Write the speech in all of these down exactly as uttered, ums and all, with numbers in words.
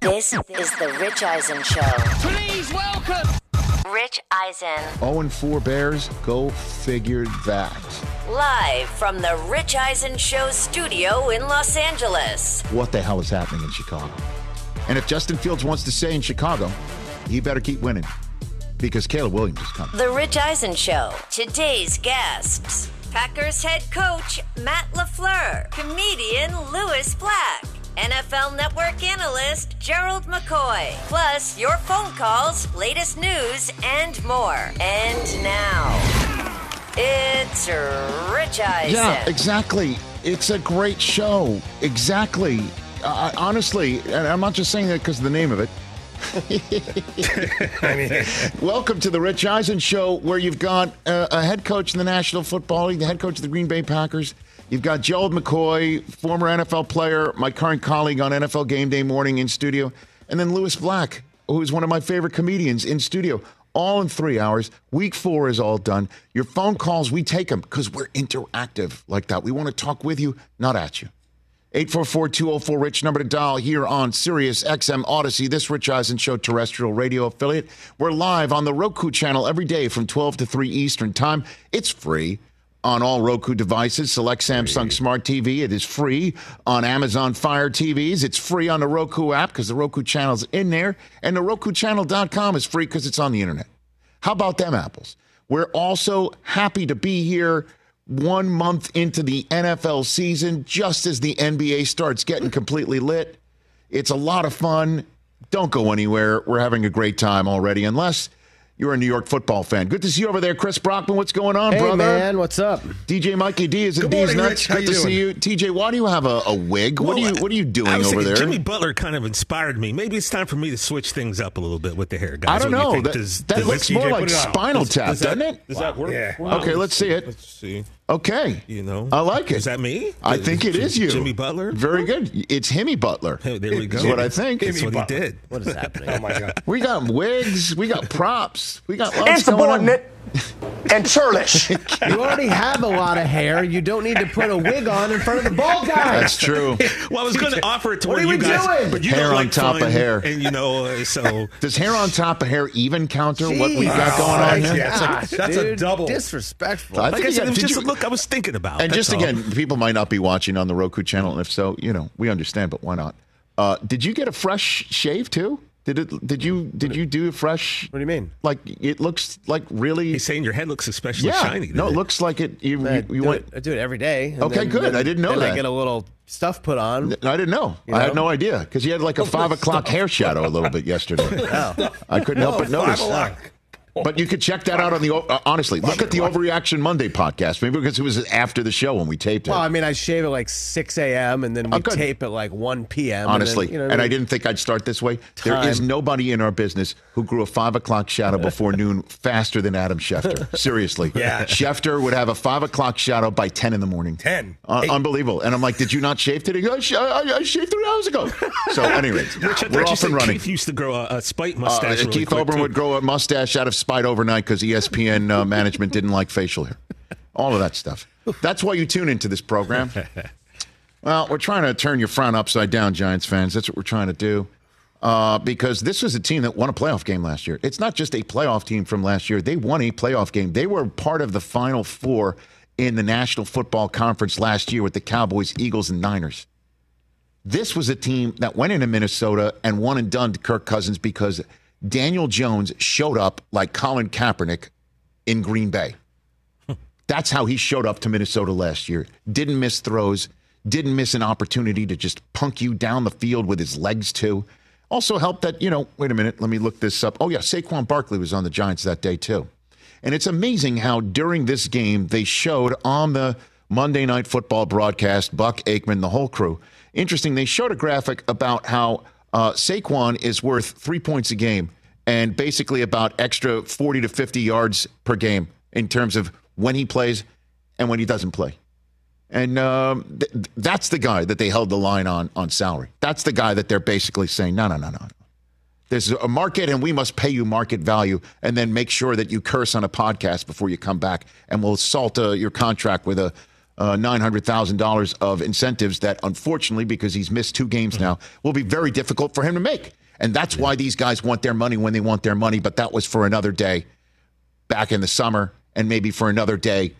This is the Rich Eisen Show. Please welcome Rich Eisen. oh and four Bears, go figure that. Live from the Rich Eisen Show studio in Los Angeles. What the hell is happening in Chicago? And if Justin Fields wants to stay in Chicago, he better keep winning, because Caleb Williams is coming. The Rich Eisen Show. Today's guests: Packers head coach Matt LaFleur, comedian Lewis Black, N F L Network analyst Gerald McCoy, plus your phone calls, latest news, and more. And now, it's Rich Eisen. Yeah, exactly. It's a great show. Exactly. Uh, honestly, and I'm not just saying that because of the name of it. I mean, welcome to the Rich Eisen Show, where you've got uh, a head coach in the National Football League, the head coach of the Green Bay Packers. You've got Gerald McCoy, former N F L player, my current colleague on N F L Game Day Morning in studio, and then Lewis Black, who's one of my favorite comedians in studio, all in three hours. Week four is all done. Your phone calls, we take them because we're interactive like that. We want to talk with you, not at you. eight four four, two oh four, RICH, number to dial here on Sirius X M Odyssey, this Rich Eisen Show terrestrial radio affiliate. We're live on the Roku channel every day from twelve to three Eastern time. It's free on all Roku devices, select Samsung Smart T V. It is free on Amazon Fire T Vs. It's free on the Roku app because the Roku channel's in there. And the Roku Channel dot com is free because it's on the internet. How about them apples? We're also happy to be here one month into the N F L season, just as the N B A starts getting completely lit. It's a lot of fun. Don't go anywhere. We're having a great time already, unless you're a New York football fan. Good to see you over there, Chris Brockman. What's going on, hey, brother? Hey, man. What's up? D J Mikey D is in D's Nuts. Good to doing? see you. T J, why do you have a, a wig? Well, what, are you, what are you doing I was over thinking, there? Jimmy Butler kind of inspired me. Maybe it's time for me to switch things up a little bit with the hair, guys. I don't what know. Do that does, that does looks more like Spinal does, Tap, does that, doesn't it? Does that work? Yeah. Wow. Okay, let's see it. Let's see. Okay. You know, I like it. Is that me? I is, think it is you. Jimmy Butler? Very good. It's Himmy Butler. Hey, there we go. That's what I think. That's what he did. What is happening? Oh, my God. We got wigs. We got props. We got lots Insubordinate and churlish. You already have a lot of hair. You don't need to put a wig on in front of the bald guy. That's true. Well, I was going to offer it to what one are you guys. Doing? But you hair don't like on top fun, of hair. And, you know, uh, so. Does hair on top of hair even counter Jeez. what we've got going oh, on here? Yeah, that's a, that's Dude, a double. Disrespectful. I like I said, it was just you, a look I was thinking about. And just all. again, people might not be watching on the Roku channel. And if so, you know, we understand, but why not? Uh, did you get a fresh shave, too? Did it? Did you? Did you do a fresh? What do you mean? Like it looks like really. He's saying your head looks especially yeah, shiny. No, it looks like it. You, I, you, you do went, it I do it every day. And okay, then, good. Then, I didn't know then that. I get a little stuff put on. I didn't know. You know? I had no idea because you had like a five o'clock hair shadow a little bit yesterday. no. I couldn't help no, but notice. Five o'clock. But you could check that out on the, uh, honestly, look at the Overreaction Monday podcast, maybe because it was after the show when we taped it. Well, I mean, I shave at like six a.m. and then we oh, tape at like one p.m. Honestly, and, then, you know, and I didn't think I'd start this way. Time. There is nobody in our business who grew a five o'clock shadow before noon faster than Adam Schefter. Seriously. Yeah. Schefter would have a five o'clock shadow by ten in the morning. ten Uh, unbelievable. And I'm like, did you not shave today? He goes, I, I, I shaved three hours ago. So anyway, Richard, we're off and running. Keith used to grow a, a spike mustache. Uh, really Keith Olbermann would grow a mustache out of spied overnight because E S P N uh, management didn't like facial hair. All of that stuff. That's why you tune into this program. Well, we're trying to turn your frown upside down, Giants fans. That's what we're trying to do. Uh, because this was a team that won a playoff game last year. It's not just a playoff team from last year. They won a playoff game. They were part of the Final Four in the National Football Conference last year with the Cowboys, Eagles, and Niners. This was a team that went into Minnesota and one and done to Kirk Cousins because Daniel Jones showed up like Colin Kaepernick in Green Bay. That's how he showed up to Minnesota last year. Didn't miss throws. Didn't miss an opportunity to just punk you down the field with his legs, too. Also helped that, you know, wait a minute, let me look this up. Oh, yeah, Saquon Barkley was on the Giants that day, too. And it's amazing how during this game they showed on the Monday Night Football broadcast, Buck Aikman, the whole crew. Interesting, they showed a graphic about how uh, Saquon is worth three points a game and basically about extra forty to fifty yards per game in terms of when he plays and when he doesn't play. And um, th- that's the guy that they held the line on on salary. That's the guy that they're basically saying, no, no, no, no, no. There's a market, and we must pay you market value, and then make sure that you curse on a podcast before you come back, and we'll salt uh, your contract with a uh, nine hundred thousand dollars of incentives that, unfortunately, because he's missed two games now, will be very difficult for him to make. And that's why these guys want their money when they want their money, but that was for another day back in the summer and maybe for another day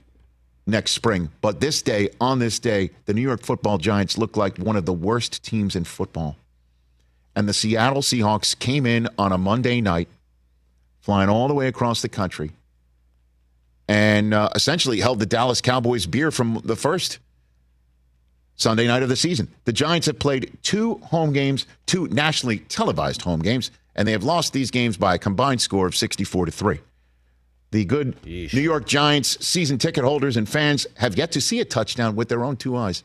next spring. But this day, on this day, the New York Football Giants looked like one of the worst teams in football. And the Seattle Seahawks came in on a Monday night, flying all the way across the country, and uh, essentially held the Dallas Cowboys beer from the first Sunday night of the season. The Giants have played two home games, two nationally televised home games, and they have lost these games by a combined score of sixty-four to three. The good Yeesh. New York Giants season ticket holders and fans have yet to see a touchdown with their own two eyes,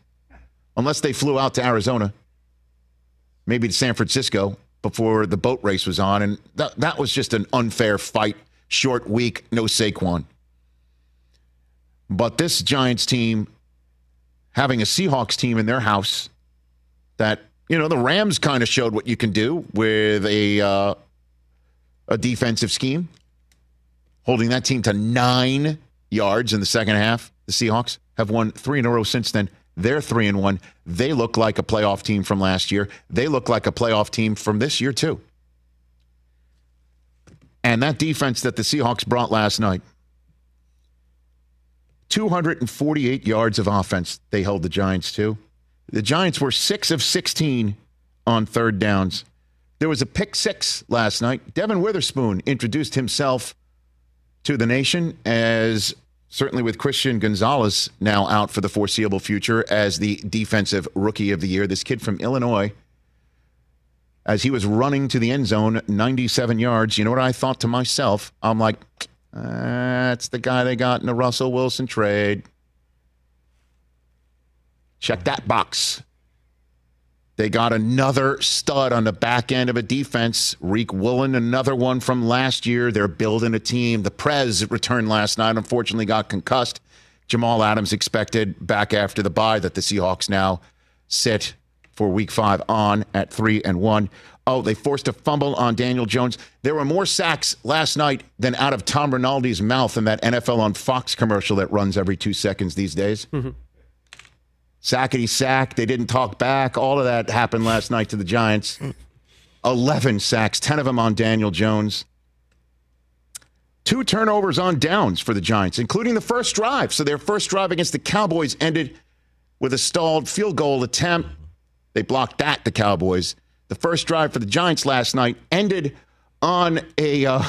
unless they flew out to Arizona, maybe to San Francisco before the boat race was on. And that, that was just an unfair fight. Short week, no Saquon. But this Giants team, having a Seahawks team in their house, that, you know, the Rams kind of showed what you can do with a uh, a defensive scheme, holding that team to nine yards in the second half. The Seahawks have won three in a row since then. They're three and one. They look like a playoff team from last year. They look like a playoff team from this year, too. And that defense that the Seahawks brought last night, two hundred forty-eight yards of offense they held the Giants to. The Giants were six of sixteen on third downs. There was a pick six last night. Devin Witherspoon introduced himself to the nation as, certainly with Christian Gonzalez now out for the foreseeable future, as the defensive rookie of the year. This kid from Illinois, as he was running to the end zone, ninety-seven yards, you know what I thought to myself? I'm like, that's the guy they got in the Russell Wilson trade. Check that box. They got another stud on the back end of a defense. Reek Woolen, another one from last year. They're building a team. The Prez returned last night, unfortunately got concussed. Jamal Adams expected back after the bye that the Seahawks now sit for week five on at three and one. Oh, they forced a fumble on Daniel Jones. There were more sacks last night than out of Tom Rinaldi's mouth in that N F L on Fox commercial that runs every two seconds these days. Mm-hmm. Sackety sack, they didn't talk back. All of that happened last night to the Giants. eleven sacks, ten of them on Daniel Jones. Two turnovers on downs for the Giants, including the first drive. So their first drive against the Cowboys ended with a stalled field goal attempt. They blocked that, the Cowboys. The first drive for the Giants last night ended on a... Uh,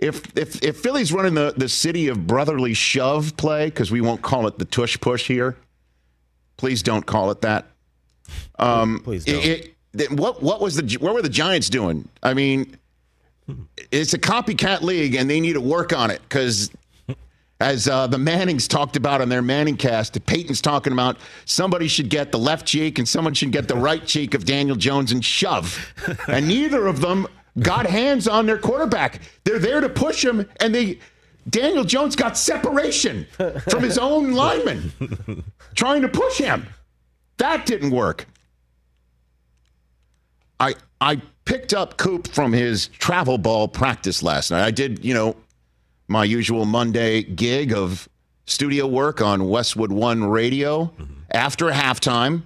If, if if Philly's running the, the city of brotherly shove play, because we won't call it the tush push here, please don't call it that. Um, please don't. It, it, what what was the what were the Giants doing? I mean, it's a copycat league, and they need to work on it. Because as uh, the Mannings talked about on their Manning cast, Peyton's talking about somebody should get the left cheek and someone should get the right cheek of Daniel Jones and shove, and neither of them got hands on their quarterback. They're there to push him, and they Daniel Jones got separation from his own lineman trying to push him. That didn't work. I I picked up Coop from his travel ball practice last night. I did, you know, my usual Monday gig of studio work on Westwood One Radio. Mm-hmm. After halftime,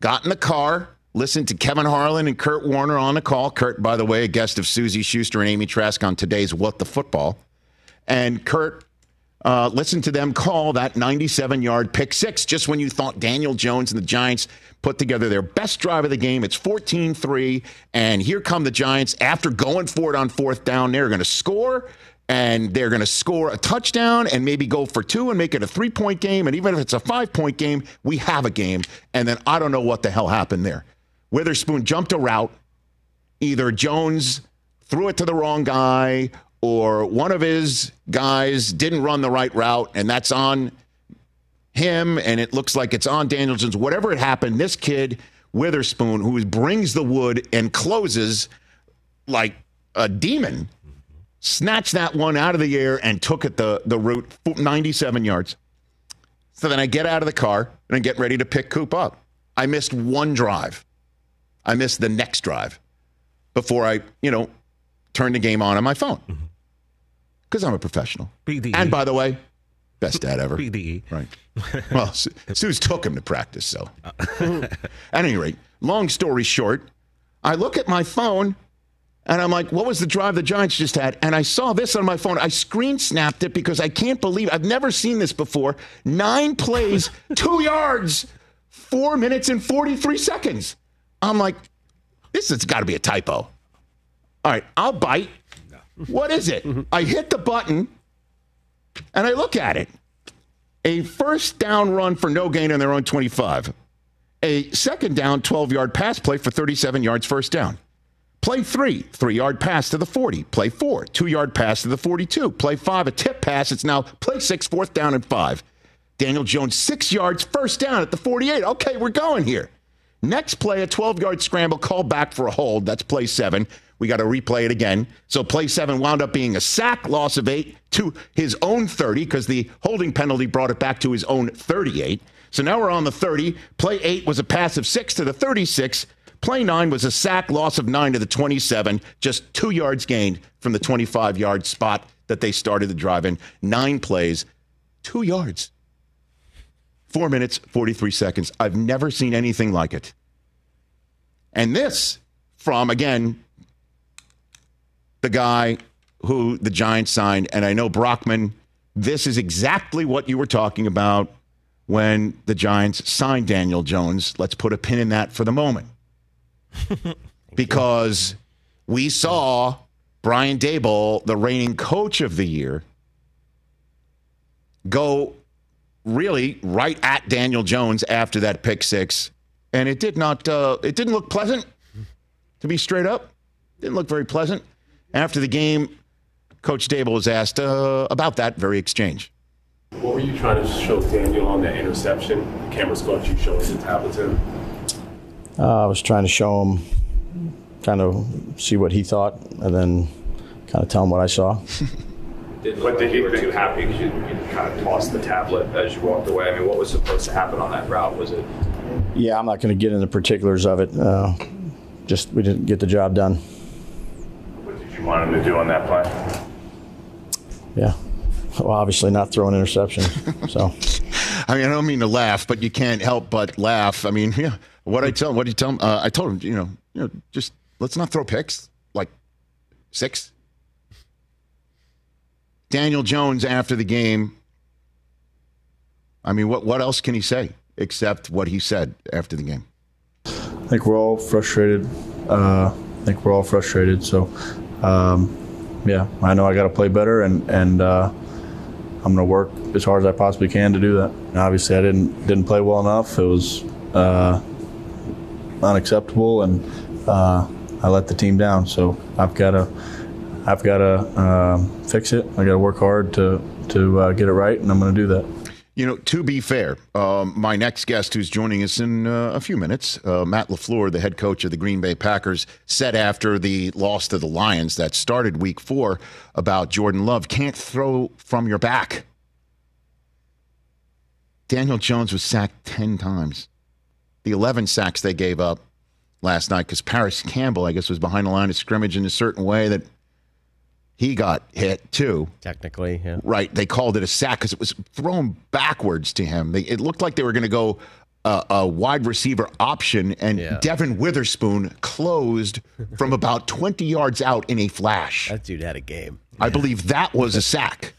got in the car, listen to Kevin Harlan and Kurt Warner on the call. Kurt, by the way, a guest of Susie Schuster and Amy Trask on today's What the Football. And Kurt Uh, listen to them call that ninety-seven-yard pick six just when you thought Daniel Jones and the Giants put together their best drive of the game. It's fourteen three, and here come the Giants. After going for it on fourth down, they're going to score, and they're going to score a touchdown and maybe go for two and make it a three-point game. And even if it's a five-point game, we have a game. And then I don't know what the hell happened there. Witherspoon jumped a route. Either Jones threw it to the wrong guy or one of his guys didn't run the right route, and that's on him, and it looks like it's on Daniel Jones. Whatever it happened, this kid, Witherspoon, who brings the wood and closes like a demon, snatched that one out of the air and took it the, the route, ninety-seven yards. So then I get out of the car and I get ready to pick Coop up. I missed one drive. I missed the next drive before I, you know, turned the game on on my phone. Mm-hmm. Because I'm a professional. B D E. And by the way, best dad ever. B D E. Right. Well, Suze took him to practice, so. At any rate, long story short, I look at my phone, and I'm like, what was the drive the Giants just had? And I saw this on my phone. I screen snapped it because I can't believe I've never seen this before. Nine plays, two yards, four minutes and forty-three seconds. I'm like, this has got to be a typo. All right, I'll bite. What is it? I hit the button, and I look at it. A first down run for no gain on their own twenty-five. A second down, twelve-yard pass play for thirty-seven yards first down. Play three, three-yard pass to the forty. Play four, two-yard pass to the forty-two. Play five, a tip pass. It's now play six, fourth down and five. Daniel Jones, six yards, first down at the forty-eight. Okay, we're going here. Next play, a twelve-yard scramble, call back for a hold. That's play seven. We got to replay it again. So play seven wound up being a sack, loss of eight to his own thirty because the holding penalty brought it back to his own thirty-eight. So now we're on the thirty. Play eight was a pass of six to the thirty-six. Play nine was a sack, loss of nine to the twenty-seven. Just two yards gained from the twenty-five-yard spot that they started the drive in. Nine plays, two yards. Four minutes, forty-three seconds. I've never seen anything like it. And this from, again, the guy who the Giants signed. And I know, Brockman, this is exactly what you were talking about when the Giants signed Daniel Jones. Let's put a pin in that for the moment. Because we saw Brian Daboll, the reigning coach of the year, go really right at Daniel Jones after that pick six. And it did not, uh, it didn't look pleasant, to be straight up. Didn't look very pleasant. After the game, Coach Daboll was asked uh, about that very exchange. What were you trying to show Daniel on that interception? The cameras caught you showing the tablet to him. Uh, I was trying to show him, kind of see what he thought, and then kind of tell him what I saw. Didn't look but like you were too happy because you, you kind of tossed the tablet as you walked away. I mean, what was supposed to happen on that route? Was it? Yeah, I'm not going to get into particulars of it. Uh, just we didn't get the job done. What did you want him to do on that play? Yeah, well, obviously not throw an interception. So, I mean, I don't mean to laugh, but you can't help but laugh. I mean, yeah, what I tell, what do you tell him? Uh, I told him, you know, you know, just let's not throw picks like six. Daniel Jones after the game, I mean, what, what else can he say except what he said after the game? I think we're all frustrated. Uh, I think we're all frustrated. So, um, yeah, I know I got to play better, and, and uh, I'm going to work as hard as I possibly can to do that. And obviously, I didn't didn't play well enough. It was uh, unacceptable, and uh, I let the team down. So I've got to... I've got to uh, fix it. I got to work hard to to uh, get it right, and I'm going to do that. You know, to be fair, um, my next guest who's joining us in uh, a few minutes, uh, Matt LaFleur, the head coach of the Green Bay Packers, said after the loss to the Lions that started week four about Jordan Love, can't throw from your back. Daniel Jones was sacked ten times. The eleven sacks they gave up last night because Paris Campbell, I guess, was behind the line of scrimmage in a certain way that he got hit, too. Technically, yeah. Right. They called it a sack because it was thrown backwards to him. They, it looked like they were going to go uh, a wide receiver option, and yeah. Devin Witherspoon closed from about twenty yards out in a flash. That dude had a game. I yeah. believe that was a sack.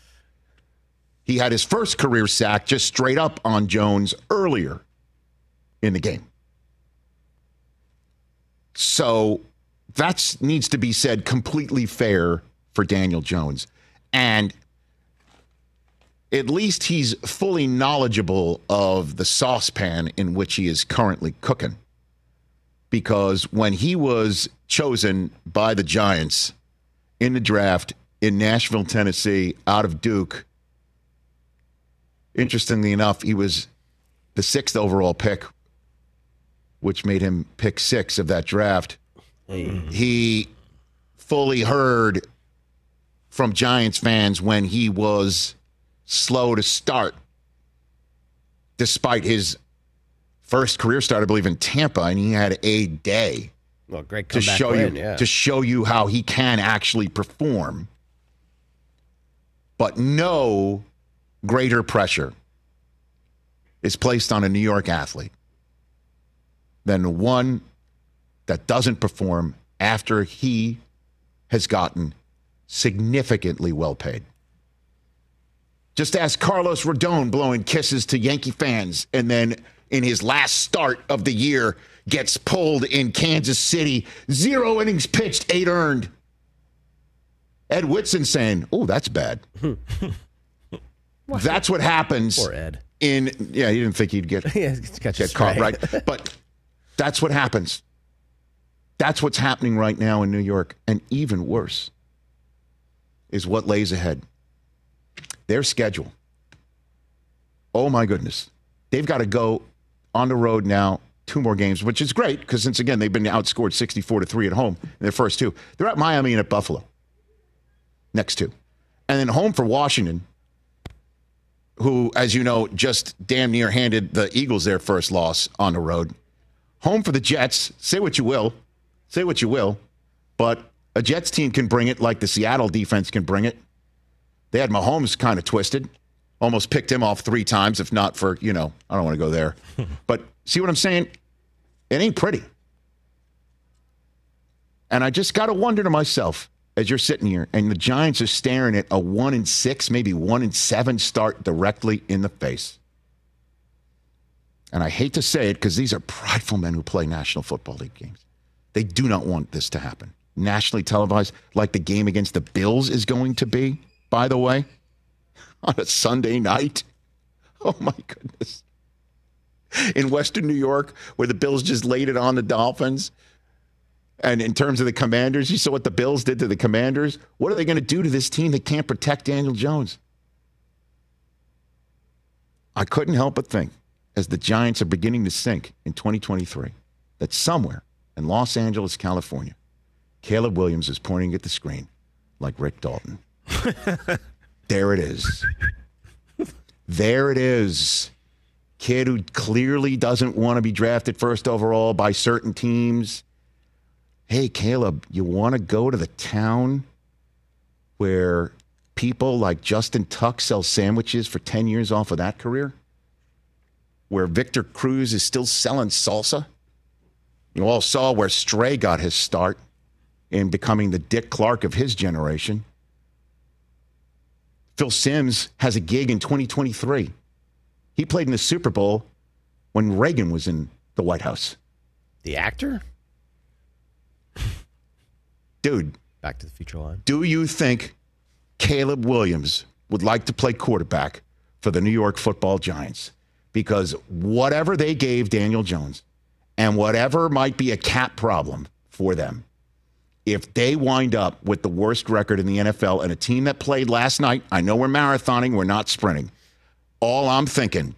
He had his first career sack just straight up on Jones earlier in the game. So that needs to be said completely fair for Daniel Jones. And at least he's fully knowledgeable of the saucepan in which he is currently cooking. Because when he was chosen by the Giants in the draft in Nashville, Tennessee, out of Duke, interestingly enough, he was the sixth overall pick, which made him pick six of that draft. Mm. He fully heard from Giants fans when he was slow to start, despite his first career start, I believe, in Tampa, and he had a day well, great to show win, you yeah. to show you how he can actually perform. But no greater pressure is placed on a New York athlete than the one that doesn't perform after he has gotten significantly well paid. Just ask Carlos Rodon blowing kisses to Yankee fans, and then in his last start of the year gets pulled in Kansas City. Zero innings pitched, eight earned. Ed Whitson saying, oh, that's bad. That's what happens. Poor Ed. In, yeah, he didn't think he'd get, yeah, get he caught, right? But that's what happens. That's what's happening right now in New York. And even worse is what lays ahead. Their schedule. Oh, my goodness. They've got to go on the road now, two more games, which is great because, since again, they've been outscored sixty-four to three at home in their first two. They're at Miami and at Buffalo. Next two. And then home for Washington, who, as you know, just damn near handed the Eagles their first loss on the road. Home for the Jets. Say what you will. Say what you will. But a Jets team can bring it like the Seattle defense can bring it. They had Mahomes kind of twisted. Almost picked him off three times, if not for, you know, I don't want to go there. But see what I'm saying? It ain't pretty. And I just got to wonder to myself, as you're sitting here, and the Giants are staring at a one and six, maybe one and seven start directly in the face. And I hate to say it because these are prideful men who play National Football League games. They do not want this to happen. Nationally televised, like the game against the Bills is going to be, by the way. On a Sunday night? Oh, my goodness. In Western New York, where the Bills just laid it on the Dolphins, and in terms of the Commanders, you saw what the Bills did to the Commanders. What are they going to do to this team that can't protect Daniel Jones? I couldn't help but think, as the Giants are beginning to sink in twenty twenty-three, that somewhere in Los Angeles, California, Caleb Williams is pointing at the screen like Rick Dalton. There it is. There it is. Kid who clearly doesn't want to be drafted first overall by certain teams. Hey, Caleb, you want to go to the town where people like Justin Tuck sell sandwiches for ten years off of that career? Where Victor Cruz is still selling salsa? You all saw where Stray got his start in becoming the Dick Clark of his generation. Phil Simms has a gig in twenty twenty-three. He played in the Super Bowl when Reagan was in the White House. The actor? Dude. Back to the Future line. Do you think Caleb Williams would like to play quarterback for the New York Football Giants? Because whatever they gave Daniel Jones and whatever might be a cap problem for them, if they wind up with the worst record in the N F L and a team that played last night, I know we're marathoning, we're not sprinting. All I'm thinking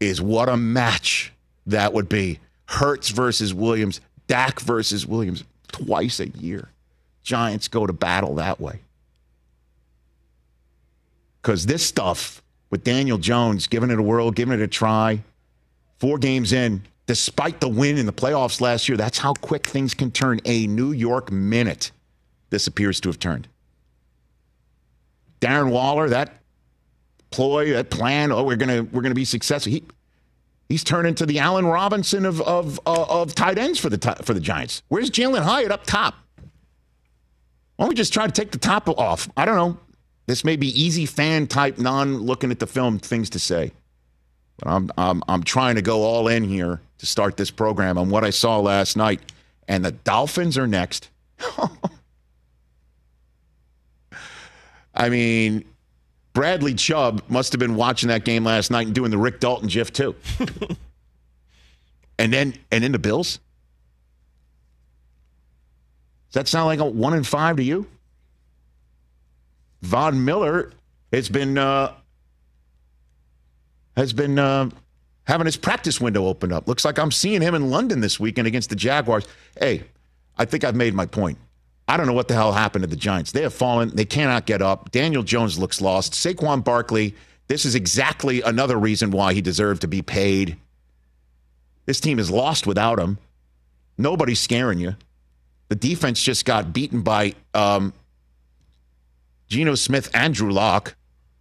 is what a match that would be. Hurts versus Williams, Dak versus Williams, twice a year. Giants go to battle that way. Because this stuff with Daniel Jones, giving it a whirl, giving it a try, four games in, despite the win in the playoffs last year, that's how quick things can turn. A New York minute, this appears to have turned. Darren Waller, that ploy, that plan, oh, we're gonna we're gonna be successful. He he's turned into the Allen Robinson of of uh, of tight ends for the for the Giants. Where's Jalen Hyatt up top? Why don't we just try to take the top off? I don't know. This may be easy fan type, non looking at the film things to say. But I'm I'm I'm trying to go all in here to start this program on what I saw last night. And the Dolphins are next. I mean, Bradley Chubb must have been watching that game last night and doing the Rick Dalton gif too. and then and then the Bills. Does that sound like a one and five to you? Von Miller has been uh, has been uh, having his practice window open up. Looks like I'm seeing him in London this weekend against the Jaguars. Hey, I think I've made my point. I don't know what the hell happened to the Giants. They have fallen. They cannot get up. Daniel Jones looks lost. Saquon Barkley, this is exactly another reason why he deserved to be paid. This team is lost without him. Nobody's scaring you. The defense just got beaten by um, Geno Smith, Andrew Locke.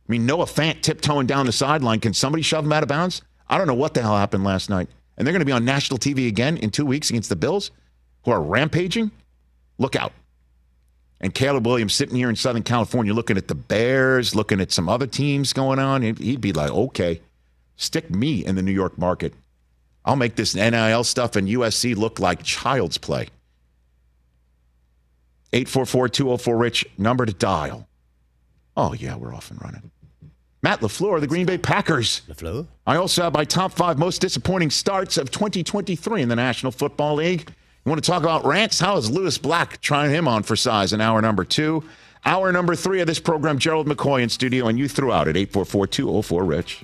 I mean, Noah Fant tiptoeing down the sideline. Can somebody shove him out of bounds? I don't know what the hell happened last night. And they're going to be on national T V again in two weeks against the Bills, who are rampaging. Look out. And Caleb Williams sitting here in Southern California looking at the Bears, looking at some other teams going on. He'd be like, okay, stick me in the New York market. I'll make this N I L stuff and U S C look like child's play. eight four four, two oh four, RICH, number to dial. Oh, yeah, we're off and running. Matt LaFleur, the Green Bay Packers. LaFleur. I also have my top five most disappointing starts of twenty twenty-three in the National Football League. You want to talk about rants? How is Lewis Black trying him on for size in hour number two? Hour number three of this program, Gerald McCoy in studio, and you threw out at eight four four, two oh four, RICH.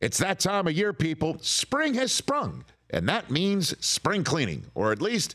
It's that time of year, people. Spring has sprung. And that means spring cleaning, or at least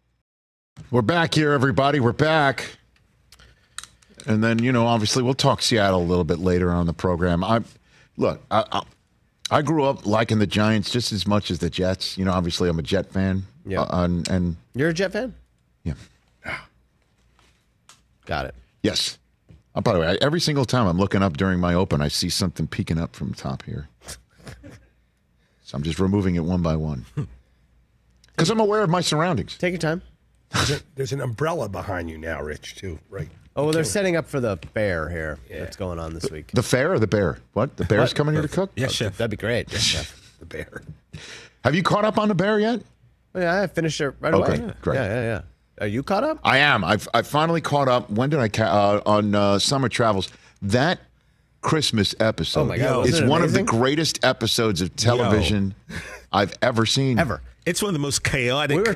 We're back here, everybody. We're back. And then, you know, obviously we'll talk Seattle a little bit later on the program. I Look, I, I, I grew up liking the Giants just as much as the Jets. You know, obviously I'm a Jet fan. Yeah. Uh, and, and You're a Jet fan? Yeah. Got it. Yes. Oh, by the way, I, every single time I'm looking up during my open, I see something peeking up from the top here. So I'm just removing it one by one. Because I'm aware of my surroundings. Take your time. There's, a, there's an umbrella behind you now, Rich, too. Right. Oh, well, they're setting up for the fair here. Yeah. That's going on this the, week. The fair or the bear? What? The bear's what? coming Perfect. here to cook? Yes, Chef. That'd be great. Yes, Chef. The bear. Have you caught up on the bear yet? Well, yeah, I finished it right okay, away. Okay, great. Yeah, yeah, yeah. Are you caught up? I am. I've I finally caught up. When did I ca- uh, on uh, summer travels? that Christmas episode oh my God, is one amazing? of the greatest episodes of television Yo. I've ever seen. Ever. It's one of the most chaotic we hours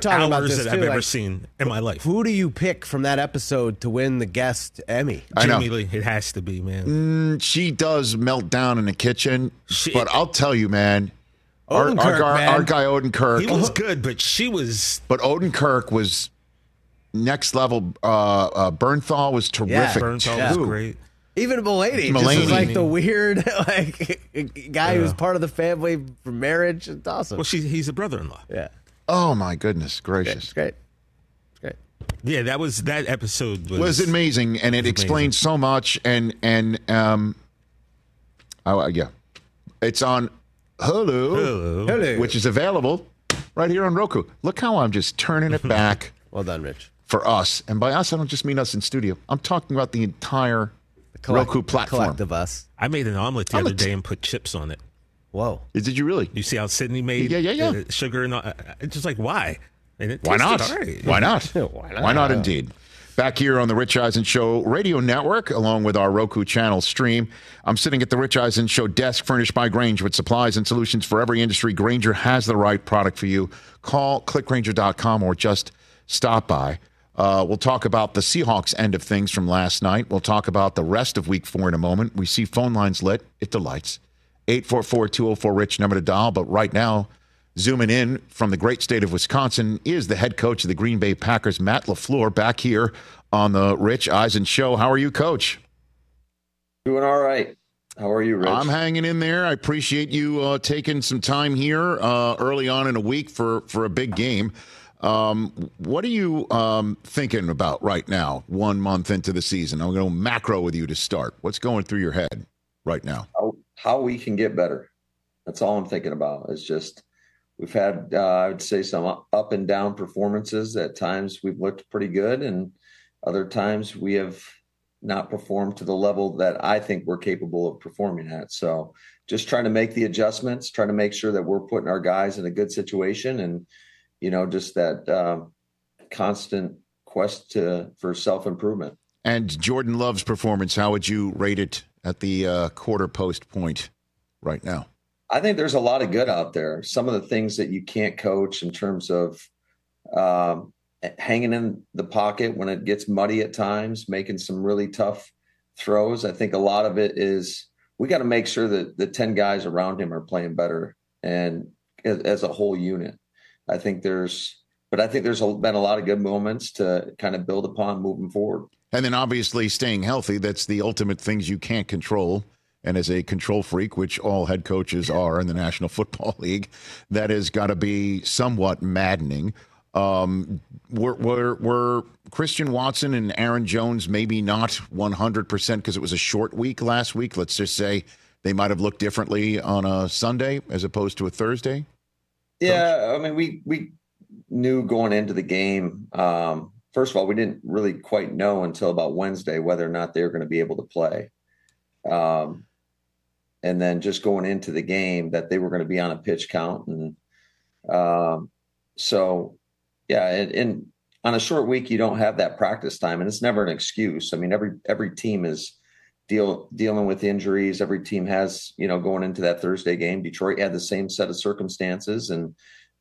that too, I've like, ever seen in my life. Who do you pick from that episode to win the guest Emmy? I Jamie know. Lee. It has to be, man. Mm, she does melt down in the kitchen, she, but I'll tell you, man. Our, Odenkirk, our, our, man. our guy, Odin Kirk. He was good, but she was... But Odin Kirk was next level. Uh, uh, Bernthal was terrific. Yeah, Bernthal yeah. was great. Even Mulaney, Mulaney. Just like the weird like guy yeah. who's part of the family for marriage. It's awesome. Well, she's, he's a brother-in-law. Yeah. Oh, my goodness gracious. It's great. It's great. Yeah, that was that episode was, was amazing, and it explained so much. And, and um, oh, yeah, it's on Hulu, Hulu, which is available right here on Roku. Look how I'm just turning it back. Well done, Rich. For us. And by us, I don't just mean us in studio. I'm talking about the entire... Collect, Roku platform. Collective us. I made an omelet the omelet. other day and put chips on it. Whoa! Did you really? You see how Sydney made yeah, yeah, yeah. sugar and all, it's just like why? And it why, not? Right. why not? Why not? Why not? Indeed. Back here on the Rich Eisen Show Radio Network, along with our Roku channel stream, I'm sitting at the Rich Eisen Show desk, furnished by Grainger with supplies and solutions for every industry. Grainger has the right product for you. Call click grainger dot com or just stop by. Uh, we'll talk about the Seahawks end of things from last night. We'll talk about the rest of week four in a moment. We see phone lines lit. It delights. eight four four, two oh four, RICH, number to dial. But right now, zooming in from the great state of Wisconsin is the head coach of the Green Bay Packers, Matt LaFleur, back here on the Rich Eisen Show. How are you, Coach? Doing all right. How are you, Rich? I'm hanging in there. I appreciate you uh, taking some time here uh, early on in a week for, for a big game. Um, what are you um, thinking about right now, one month into the season? I'm going to macro with you to start. What's going through your head right now? How, how we can get better. That's all I'm thinking about. It's just we've had, uh, I would say, some up and down performances. At times we've looked pretty good, and other times we have not performed to the level that I think we're capable of performing at. So just trying to make the adjustments, trying to make sure that we're putting our guys in a good situation, and you know, just that um, constant quest to, for self-improvement. And Jordan Love's performance, how would you rate it at the uh, quarter post point right now? I think there's a lot of good out there. Some of the things that you can't coach in terms of um, hanging in the pocket when it gets muddy at times, making some really tough throws. I think a lot of it is we got to make sure that the ten guys around him are playing better and as a whole unit. I think there's, but I think there's been a lot of good moments to kind of build upon moving forward. And then obviously staying healthy. That's the ultimate things you can't control. And as a control freak, which all head coaches are in the National Football League, that has got to be somewhat maddening. Um, were, were, were Christian Watson and Aaron Jones maybe not one hundred percent because it was a short week last week? Let's just say they might have looked differently on a Sunday as opposed to a Thursday. Yeah, I mean, we we knew going into the game, um, first of all, we didn't really quite know until about Wednesday whether or not they were going to be able to play. Um, and then just going into the game that they were going to be on a pitch count. And um, so, yeah, and, and on a short week, you don't have that practice time, and it's never an excuse. I mean, every every team is deal dealing with injuries. Every team has, you know, going into that Thursday game, Detroit had the same set of circumstances. And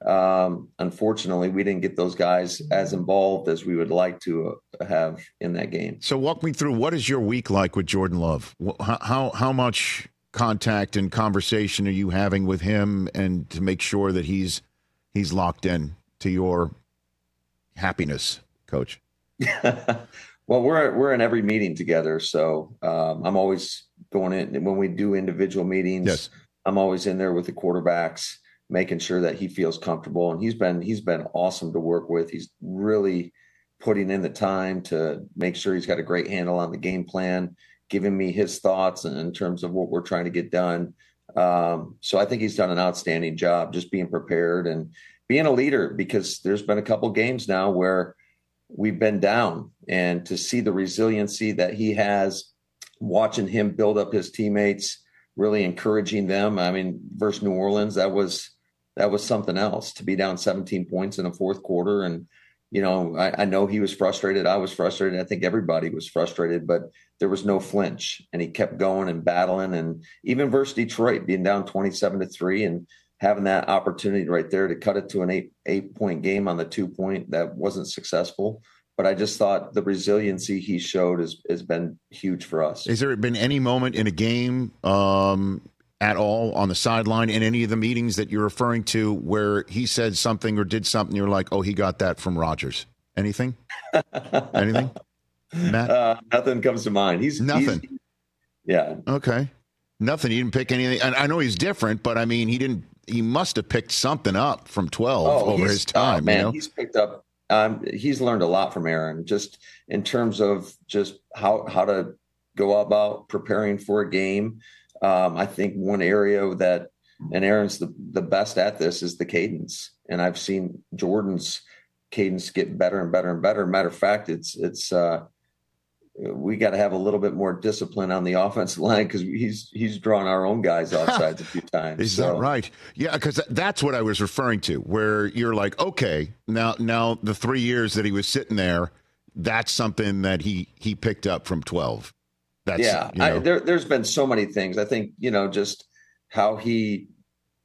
um, unfortunately, we didn't get those guys as involved as we would like to have in that game. So walk me through, what is your week like with Jordan Love? How, how, how much contact and conversation are you having with him, and to make sure that he's, he's locked in to your happiness, Coach? Well, we're we're in every meeting together, so um, I'm always going in. When we do individual meetings, yes. I'm always in there with the quarterbacks, making sure that he feels comfortable. And he's been he's been awesome to work with. He's really putting in the time to make sure he's got a great handle on the game plan, giving me his thoughts in terms of what we're trying to get done. Um, so I think he's done an outstanding job just being prepared and being a leader, because there's been a couple games now where we've been down, and to see the resiliency that he has, watching him build up his teammates, really encouraging them. I mean, versus New Orleans, that was, that was something else to be down seventeen points in the fourth quarter. And, you know, I, I know he was frustrated. I was frustrated. I think everybody was frustrated, but there was no flinch, and he kept going and battling. And even versus Detroit, being down twenty-seven to three and having that opportunity right there to cut it to an eight, eight point game on the two point, that wasn't successful. But I just thought the resiliency he showed has, has been huge for us. Has there been any moment in a game um, at all on the sideline in any of the meetings that you're referring to where he said something or did something, you're like, oh, he got that from Rodgers? Anything? Anything? Matt? Uh, nothing comes to mind. He's Nothing. He's, yeah. Okay. Nothing. He didn't pick anything. And I know he's different, but I mean, he didn't. He must have picked something up from twelve oh, over his time. Oh, man, you know? He's picked up. Um, he's learned a lot from Aaron, just in terms of just how, how to go about preparing for a game. Um, I think one area that, and Aaron's the, the best at this, is the cadence. And I've seen Jordan's cadence get better and better and better. Matter of fact, it's, it's, uh, we got to have a little bit more discipline on the offensive line, because he's he's drawn our own guys offsides a few times. Is so. That right? Yeah, because that's what I was referring to, where you're like, okay, now now the three years that he was sitting there, that's something that he, he picked up from twelve. That's, yeah, you know. I, there, there's been so many things. I think, you know, just how he,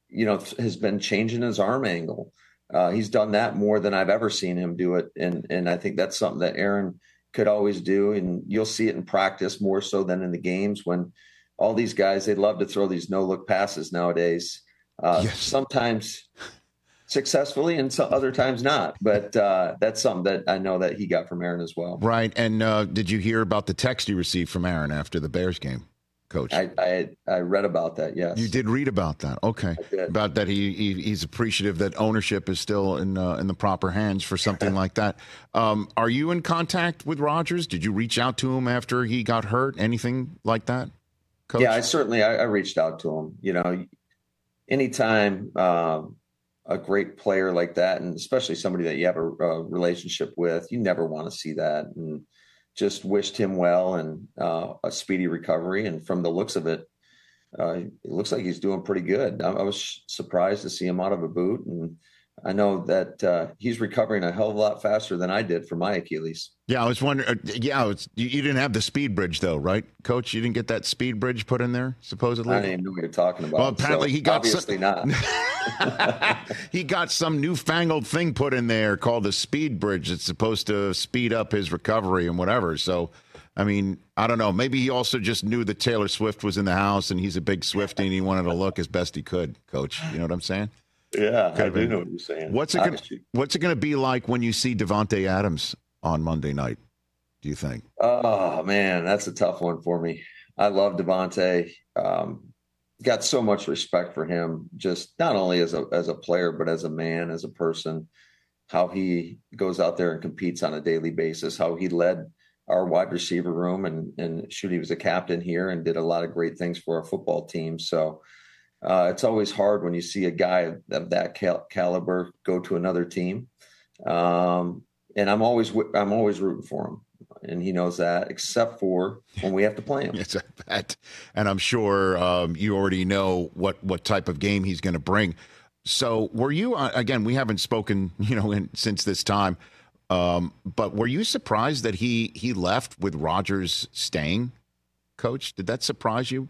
you know, has been changing his arm angle. Uh, he's done that more than I've ever seen him do it, and and I think that's something that Aaron – could always do. And you'll see it in practice more so than in the games, when all these guys, they love to throw these no look passes nowadays. Uh, yes. Sometimes successfully and some other times not, but uh, that's something that I know that he got from Aaron as well. Right. And uh, did you hear about the text you received from Aaron after the Bears game, Coach? I, I, I read about that. Yes. You did read about that. Okay. About that. He, he he's appreciative that ownership is still in, uh, in the proper hands for something like that. Um, are you in contact with Rodgers? Did you reach out to him after he got hurt? Anything like that, Coach? Yeah, I certainly, I, I reached out to him. You know, anytime, um, a great player like that, and especially somebody that you have a, a relationship with, you never want to see that. And just wished him well and uh, a speedy recovery. And from the looks of it, uh, it looks like he's doing pretty good. I, I was surprised to see him out of a boot. And I know that uh, he's recovering a hell of a lot faster than I did for my Achilles. Yeah, I was wondering. Yeah, it's, you, you didn't have the speed bridge, though, right, Coach? You didn't get that speed bridge put in there, supposedly? I didn't even know what you're talking about. Well, apparently so he got obviously some... not. He got some newfangled thing put in there called the speed bridge that's supposed to speed up his recovery and whatever. So, I mean, I don't know. Maybe he also just knew that Taylor Swift was in the house, and he's a big Swiftie, and he wanted to look as best he could, Coach. You know what I'm saying? Yeah, I do know what you're saying. What's it gonna, what's it going to be like when you see Davante Adams on Monday night, do you think? Oh, man, that's a tough one for me. I love Davante. Um, got so much respect for him, just not only as a as a player, but as a man, as a person, how he goes out there and competes on a daily basis, how he led our wide receiver room, and, and shoot, he was a captain here and did a lot of great things for our football team. So, Uh, it's always hard when you see a guy of that cal- caliber go to another team. Um, and I'm always w- I'm always rooting for him. And he knows that, except for when we have to play him. Yes, I bet. And I'm sure um, you already know what, what type of game he's going to bring. So were you, uh, again, we haven't spoken, you know, in, since this time, um, but were you surprised that he, he left with Rodgers staying, Coach? Did that surprise you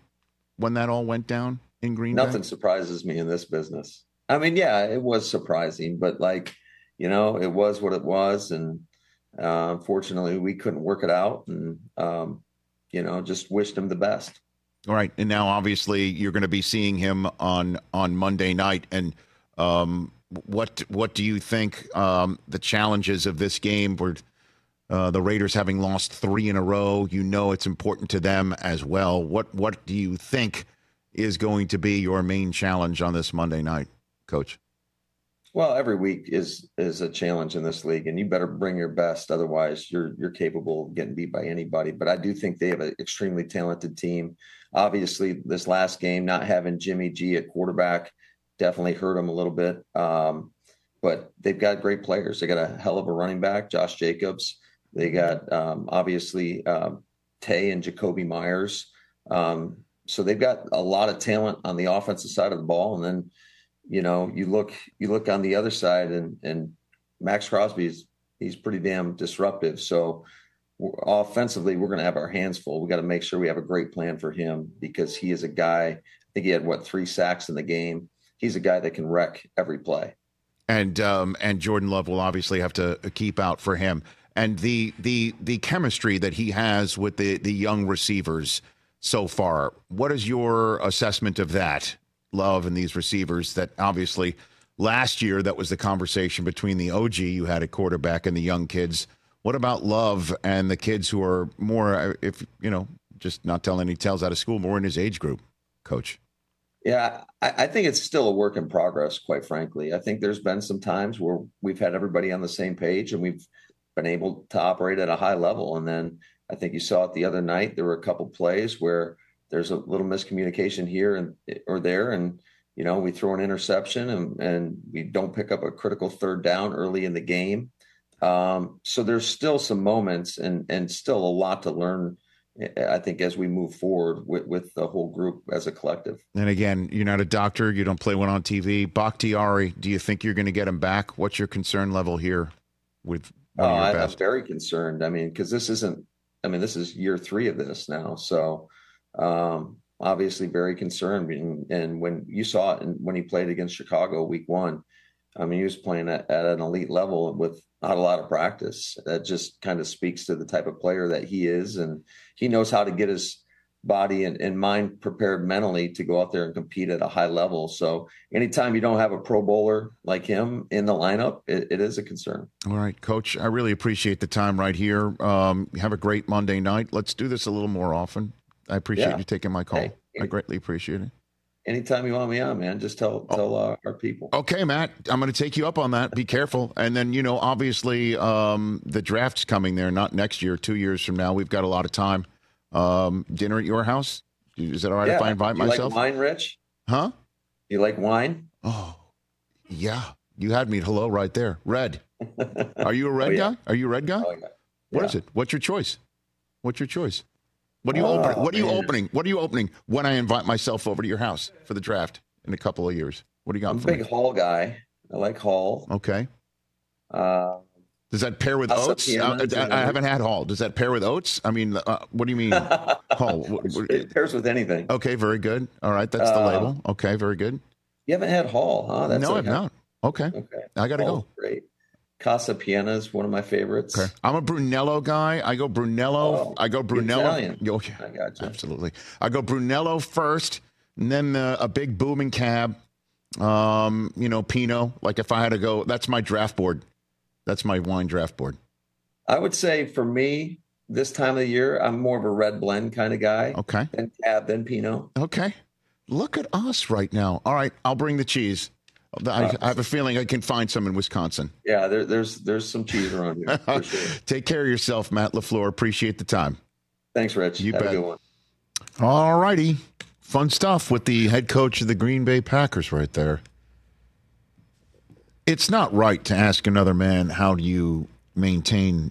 when that all went down? In Green Bay? Nothing surprises me in this business. I mean, yeah, it was surprising, but like, you know, it was what it was. And uh, unfortunately, we couldn't work it out, and, um, you know, just wished him the best. All right. And now, obviously, you're going to be seeing him on on Monday night. And um, what what do you think um, the challenges of this game were? Uh, the Raiders having lost three in a row, you know, it's important to them as well. What what do you think is going to be your main challenge on this Monday night, Coach? Well, every week is is a challenge in this league, and you better bring your best. Otherwise, you're you're capable of getting beat by anybody. But I do think they have an extremely talented team. Obviously, this last game, not having Jimmy G at quarterback definitely hurt them a little bit. Um, but they've got great players. They got a hell of a running back, Josh Jacobs. They got, um, obviously, um, Tay and Jacoby Myers. Um So they've got a lot of talent on the offensive side of the ball. And then, you know, you look, you look on the other side, and, and Max Crosby's he's pretty damn disruptive. So offensively, we're going to have our hands full. We got to make sure we have a great plan for him, because he is a guy, I think he had, what, three sacks in the game. He's a guy that can wreck every play. And um, and Jordan Love will obviously have to keep out for him. And the the the chemistry that he has with the, the young receivers so far, what is your assessment of that, Love and these receivers? That obviously last year, that was the conversation between the O G you had at quarterback and the young kids. What about Love and the kids who are more, if you know, just not telling any tales out of school, more in his age group, Coach? Yeah, I, I think it's still a work in progress, quite frankly. I think there's been some times where we've had everybody on the same page and we've been able to operate at a high level. And then I think you saw it the other night. There were a couple plays where there's a little miscommunication here and or there. And, you know, we throw an interception and, and we don't pick up a critical third down early in the game. Um, so there's still some moments and, and still a lot to learn, I think, as we move forward with, with the whole group as a collective. And again, you're not a doctor. You don't play one on T V. Bakhtiari, do you think you're going to get him back? What's your concern level here with one of your best? I'm very concerned. I mean, because this isn't, I mean, this is year three of this now. So um, obviously very concerned. And, and when you saw it, and when he played against Chicago week one, I mean, he was playing at, at an elite level with not a lot of practice. That just kind of speaks to the type of player that he is. And he knows how to get his body and, and mind prepared mentally to go out there and compete at a high level. So anytime you don't have a pro bowler like him in the lineup, it, it is a concern. All right, Coach, I really appreciate the time right here. Um, have a great Monday night. Let's do this a little more often. I appreciate yeah. you taking my call. Hey. I greatly appreciate it. Anytime you want me on, man, just tell tell uh, our people. Okay, Matt, I'm going to take you up on that. Be careful. And then, you know, obviously um, the draft's coming there, not next year, two years from now. We've got a lot of time. Um, dinner at your house? Is that all right yeah. if I invite you myself? You like wine, Rich? Huh? You like wine? Oh, yeah. You had me at hello right there. Red. Are you a red oh, yeah. guy? Are you a red guy? Oh, yeah. What yeah. is it? What's your choice? What's your choice? What are you oh, opening? What are you man. opening? What are you opening when I invite myself over to your house for the draft in a couple of years? What do you got? I'm a big me? Hall guy. I like Hall. Okay. Uh, Does that pair with Oats? I, I haven't had Hall. Does that pair with Oats? I mean, uh, what do you mean Hall? It pairs with anything. Okay, very good. All right, that's the uh, label. Okay, very good. You haven't had Hall, huh? That's no, I've not. Okay. Okay. I got to go. Great. Casa Piena is one of my favorites. Okay. I'm a Brunello guy. I go Brunello. Oh, I go Brunello. Italian. Oh, yeah. I got you. Absolutely. I go Brunello first, and then uh, a big booming cab. Um, you know, Pinot. Like if I had to go, that's my draft board. That's my wine draft board. I would say for me, this time of the year, I'm more of a red blend kind of guy. Okay. Then cab, then Pinot. Okay. Look at us right now. All right, I'll bring the cheese. I, I have a feeling I can find some in Wisconsin. Yeah, there, there's there's some cheese around here. For sure. Take care of yourself, Matt LaFleur. Appreciate the time. Thanks, Rich. You have bet. A good one. All righty. Fun stuff with the head coach of the Green Bay Packers right there. It's not right to ask another man, how do you maintain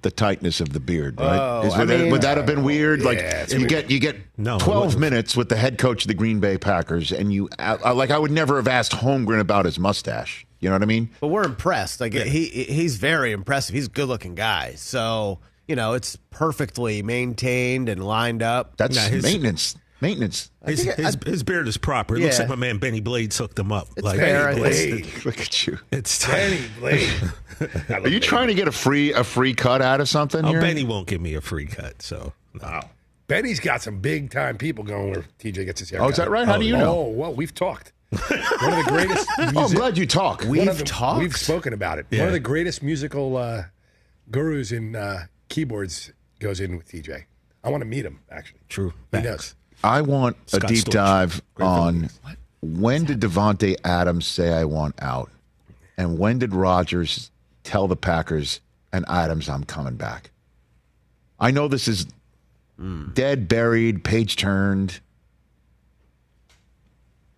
the tightness of the beard, right? Oh, Is, would, I mean, would that have been weird? Yeah, like you weird. get you get no, twelve minutes with the head coach of the Green Bay Packers, and you I, I, like I would never have asked Holmgren about his mustache. You know what I mean? But we're impressed. Like yeah. he he's very impressive. He's a good looking guy. So you know it's perfectly maintained and lined up. That's no, his, maintenance. Maintenance. His, I, his, his beard is proper. It yeah. looks like my man Benny Blades hooked him up. It's like Benny Blades. Look at you. It's Benny Blades. Are you Benny. trying to get a free a free cut out of something? Oh, here? Benny won't give me a free cut. So wow, Benny's got some big time people going where T J gets his haircut. Oh, is that right? How oh, do you know? Oh, well, we've talked. One of the greatest. Music- oh, I'm glad you talk. We've the, talked. We've spoken about it. Yeah. One of the greatest musical uh, gurus in uh, keyboards goes in with T J. I want to meet him. Actually, true. Thanks. He does. I want Scott a deep Storch. dive Great on when did Davante Adams say I want out, and when did Rodgers tell the Packers and Adams I'm coming back. I know this is mm. dead, buried, page turned,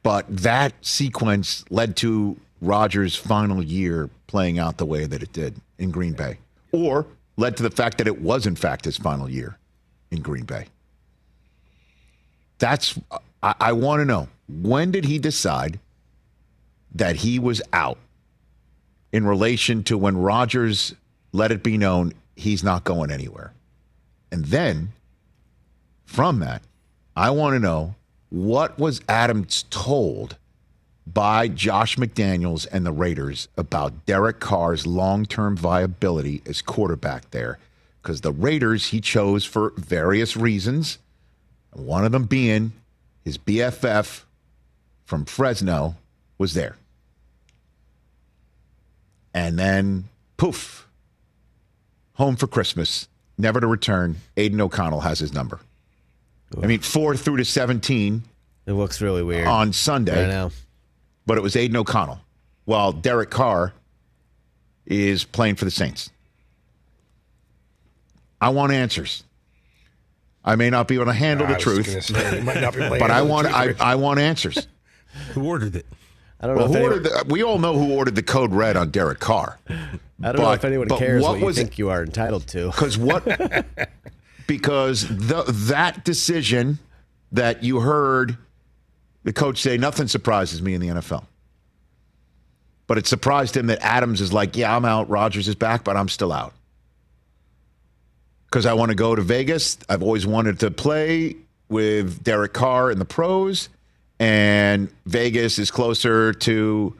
but that sequence led to Rodgers' final year playing out the way that it did in Green Bay, or led to the fact that it was in fact his final year in Green Bay. That's I, I want to know, when did he decide that he was out in relation to when Rodgers let it be known he's not going anywhere. And then from that, I want to know what was Adams told by Josh McDaniels and the Raiders about Derek Carr's long-term viability as quarterback there. Because the Raiders he chose for various reasons, one of them being his B F F from Fresno was there. And then, poof, home for Christmas, never to return. Aiden O'Connell has his number. Ooh. I mean, four through to seventeen. It looks really weird. On Sunday. I know. But it was Aiden O'Connell, while Derek Carr is playing for the Saints. I want answers. I may not be able to handle nah, the truth, say, might not be but I want I, I want answers. Who ordered it? I don't well, know. Who ordered the, we all know who ordered the code red on Derek Carr. I don't but, know if anyone cares what, what you was, think you are entitled to. Because what? because the, that decision that you heard the coach say, nothing surprises me in the N F L. But it surprised him that Adams is like, yeah, I'm out. Rodgers is back, but I'm still out. Because I want to go to Vegas. I've always wanted to play with Derek Carr in the pros. And Vegas is closer to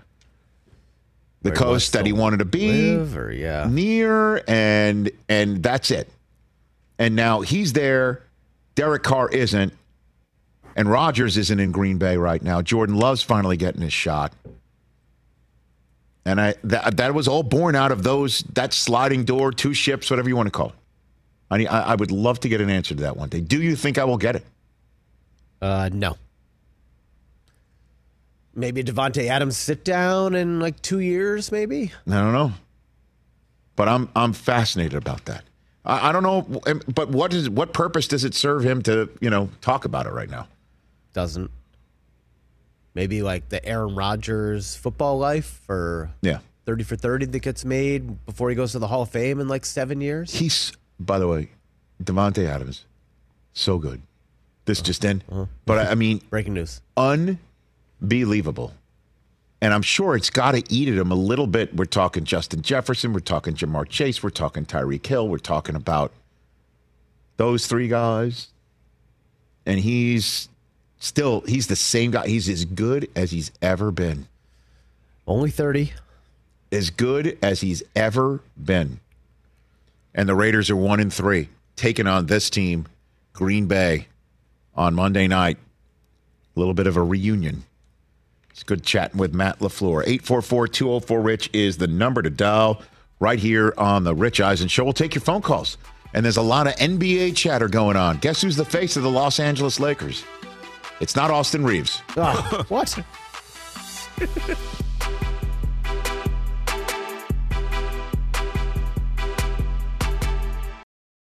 the Where coast that he wanted to be or, yeah. near. And, and that's it. And now he's there. Derek Carr isn't. And Rodgers isn't in Green Bay right now. Jordan Love's finally getting his shot. And I that, that was all born out of those, that sliding door, two ships, whatever you want to call it. I, need, I, I would love to get an answer to that one day. Do you think I will get it? Uh, no. Maybe Davante Adams sit down in like two years, maybe? I don't know. But I'm I'm fascinated about that. I, I don't know. But what is what purpose does it serve him to, you know, talk about it right now? Doesn't. Maybe like the Aaron Rodgers football life for yeah. thirty for thirty that gets made before he goes to the Hall of Fame in like seven years. He's, by the way, Davante Adams, so good. This uh-huh. just in. Uh-huh. But I mean, breaking news. Unbelievable. And I'm sure it's got to eat at him a little bit. We're talking Justin Jefferson. We're talking Jamar Chase. We're talking Tyreek Hill. We're talking about those three guys. And he's... Still, he's the same guy. He's as good as he's ever been. Only thirty. As good as he's ever been. And the Raiders are one and three, taking on this team, Green Bay, on Monday night. A little bit of a reunion. It's good chatting with Matt LaFleur. eight four four, two oh four, RICH is the number to dial right here on the Rich Eisen Show. We'll take your phone calls. And there's a lot of N B A chatter going on. Guess who's the face of the Los Angeles Lakers? It's not Austin Reeves. Oh, what?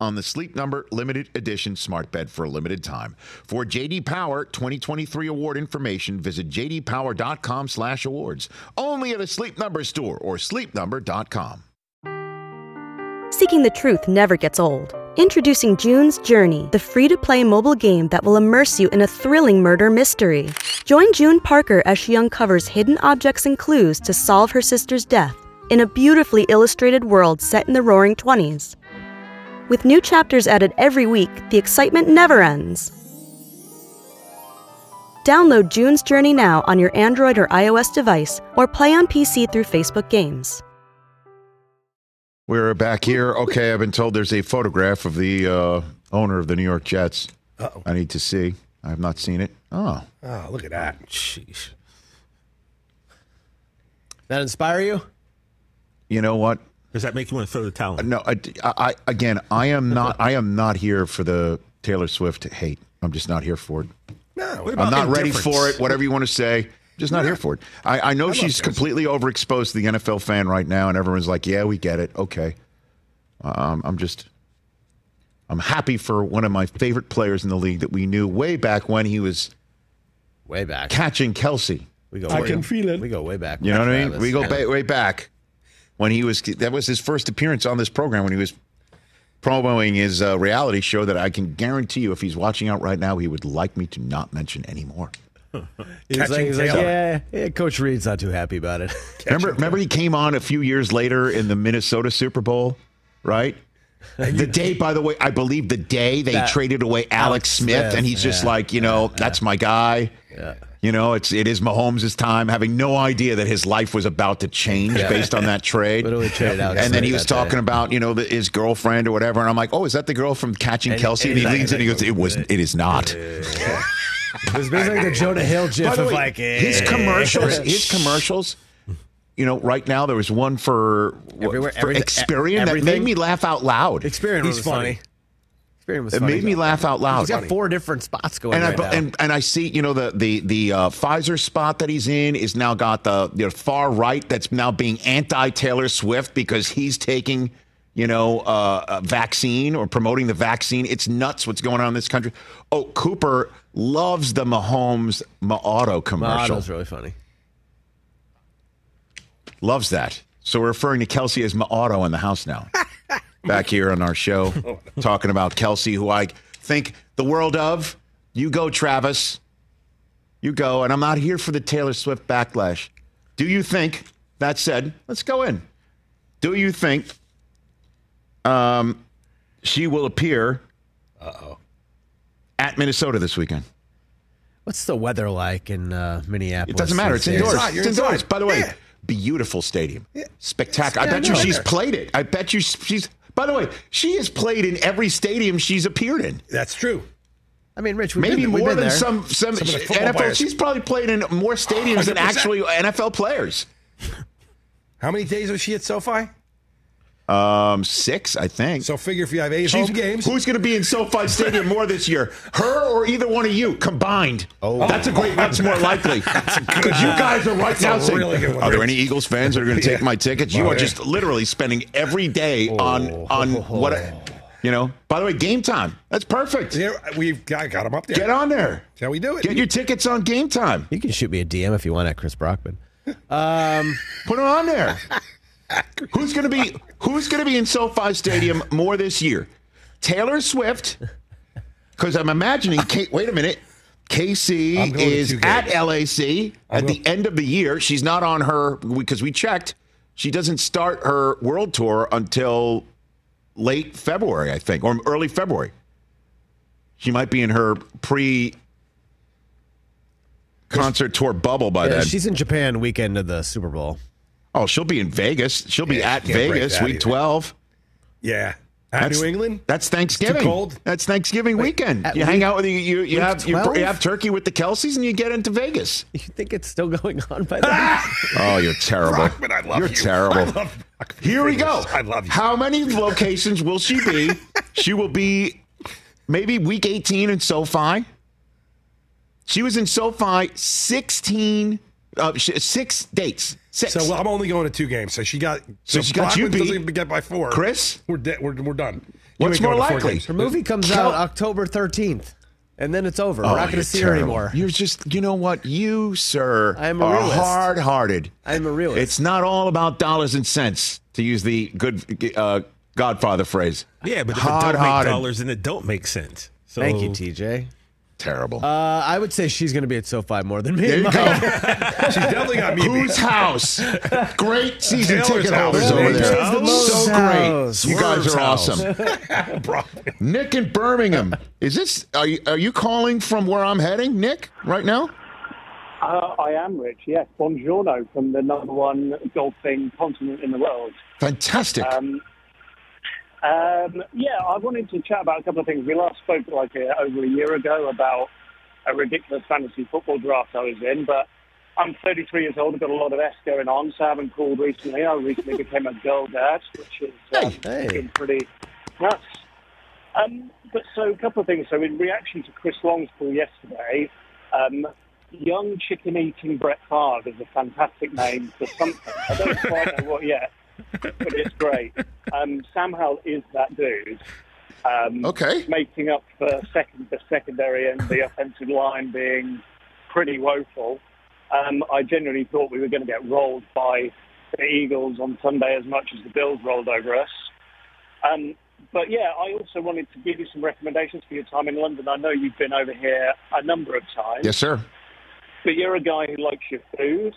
On the Sleep Number Limited Edition Smart Bed for a limited time. For J D. Power twenty twenty-three award information, visit jdpower.com slash awards. Only at a Sleep Number store or sleep number dot com. Seeking the truth never gets old. Introducing June's Journey, the free-to-play mobile game that will immerse you in a thrilling murder mystery. Join June Parker as she uncovers hidden objects and clues to solve her sister's death in a beautifully illustrated world set in the roaring twenties. With new chapters added every week, the excitement never ends. Download June's Journey now on your Android or iOS device, or play on P C through Facebook Games. We're back here. Okay, I've been told there's a photograph of the uh, owner of the New York Jets. Uh-oh. I need to see. I have not seen it. Oh. Oh, look at that. Jeez. That inspire you? You know what? Does that make you want to throw the towel in? No, I, I, again, I am not. I am not here for the Taylor Swift hate. I'm just not here for it. No, I'm not ready for it. Whatever you want to say, just not yeah. here for it. I, I know I she's completely overexposed to the N F L fan right now, and everyone's like, "Yeah, we get it. Okay." Um, I'm just. I'm happy for one of my favorite players in the league that we knew way back when he was way back catching Kelce. We go. I way, can feel it. We go way back. You know what I mean? We go ba- way back when he was. That was his first appearance on this program when he was promoting his uh, reality show. That I can guarantee you, if he's watching out right now, he would like me to not mention anymore. He's like, he's like, yeah, yeah, Coach Reed's not too happy about it. remember, remember, he came on a few years later in the Minnesota Super Bowl, right? The day, by the way, I believe the day they that, traded away Alex Smith, Smith and he's just yeah, like, you know, yeah, that's my guy. Yeah. You know, it's it is Mahomes' time, having no idea that his life was about to change yeah. based on that trade. Literally traded out. And then he was talking day. about, you know, the, his girlfriend or whatever, and I'm like, oh, is that the girl from catching and, Kelce? And, and he leans in and he goes, it was, it is not. Yeah. It was basically like the Jonah Hill gif of way, like eh. his commercials. His commercials. You know, right now there was one for, Everywhere, for every, Experian everything. that made me laugh out loud. Experian was funny. funny. Experian was it funny. It made me laugh out loud. He's got funny. four different spots going on. And, right and, and I see, you know, the the, the uh, Pfizer spot that he's in is now got the, the far right that's now being anti-Taylor Swift because he's taking, you know, uh, a vaccine or promoting the vaccine. It's nuts what's going on in this country. Oh, Cooper loves the Mahomes Mauto commercial. Mauto's really funny. Loves that. So we're referring to Kelce as Mauto in the house now. Back here on our show, talking about Kelce, who I think the world of. You go, Travis. You go. And I'm not here for the Taylor Swift backlash. Do you think, that said, let's go in. Do you think um, she will appear Uh-oh. at Minnesota this weekend? What's the weather like in uh, Minneapolis? It doesn't matter. It's indoors. It's, it's indoors. By the way. Yeah. Beautiful stadium. Spectacular. I bet you she's played it. I bet you she's... By the way, she has played in every stadium she's appeared in. That's true. I mean, Rich, we've Maybe been, we've more been than there. some, some, some N F L... Players. She's probably played in more stadiums one hundred percent than actually N F L players. How many days was she at SoFi? Um, six, I think. So figure if you have eight she's, home games. Who's going to be in SoFi Stadium more this year? Her or either one of you combined? Oh, that's a great. That's more likely because you guys are right now saying, really "Are there any Eagles fans that are going to take yeah. my tickets?" You are just literally spending every day oh. on on what a, you know. By the way, Game Time. That's perfect. Yeah, we've got got them up there. Get on there. Shall we do it? Get your tickets on Game Time. You can shoot me a D M if you want at Chris Brockman. Um, put them on there. Who's going to be Who's going to be in SoFi Stadium more this year? Taylor Swift, because I'm imagining. Kate, wait a minute, K C is at L A C at the end of the year. She's not on her because we checked. She doesn't start her world tour until late February, I think, or early February. She might be in her pre. Concert tour bubble by yeah, then. She's in Japan weekend of the Super Bowl. Oh, she'll be in Vegas. She'll be yeah, at Vegas, week either. twelve. Yeah. At New England? That's Thanksgiving. It's too cold. That's Thanksgiving Wait, weekend. You week, hang out with, you, you, you, have, you have turkey with the Kelces and you get into Vegas. You think it's still going on by then? Oh, you're terrible. Rockman, I love you're you. terrible. I love Here we go. I love you. How many locations will she be? She will be maybe week eighteen in SoFi. She was in SoFi sixteen Uh, six dates. Six. So well, I'm only going to two games. So she got. So, so she got you beat. Get by four. Chris, we're de- we're we're done. You What's more likely? Her movie comes Kel- out October thirteenth, and then it's over. Oh, we're not going to see terrible. her anymore. You're just. You know what? You, sir, I'm a are realist. hard-hearted. I'm a realist. It's not all about dollars and cents, to use the good uh, Godfather phrase. Yeah, but if it don't make dollars, and it don't make sense. So. Thank you, T J. Terrible. Uh, I would say she's going to be at SoFi more than me. There you go. She's definitely got me. Whose house? Great season Taylor's ticket holders over there. The so house. great. You guys World's are awesome. Nick in Birmingham. Is this? Are you, are you calling from where I'm heading, Nick? Right now? Uh, I am, Rich. Yes. Buongiorno from the number one golfing continent in the world. Fantastic. Um, Um, yeah, I wanted to chat about a couple of things. We last spoke like a, over a year ago about a ridiculous fantasy football draft I was in, but I'm thirty-three years old. I've got a lot of S going on, so I haven't called recently. I recently became a girl dad, which is um, hey. been pretty nuts. Um, but so a couple of things. So in reaction to Chris Long's call yesterday, um, young chicken-eating Brett Favre is a fantastic name for something. I don't quite know what yet, but it's great. Um, Sam Howell is that dude. Um, okay. Making up for second, the secondary and the offensive line being pretty woeful. Um, I genuinely thought we were going to get rolled by the Eagles on Sunday as much as the Bills rolled over us. Um, but, yeah, I also wanted to give you some recommendations for your time in London. I know you've been over here a number of times. Yes, sir. But you're a guy who likes your food.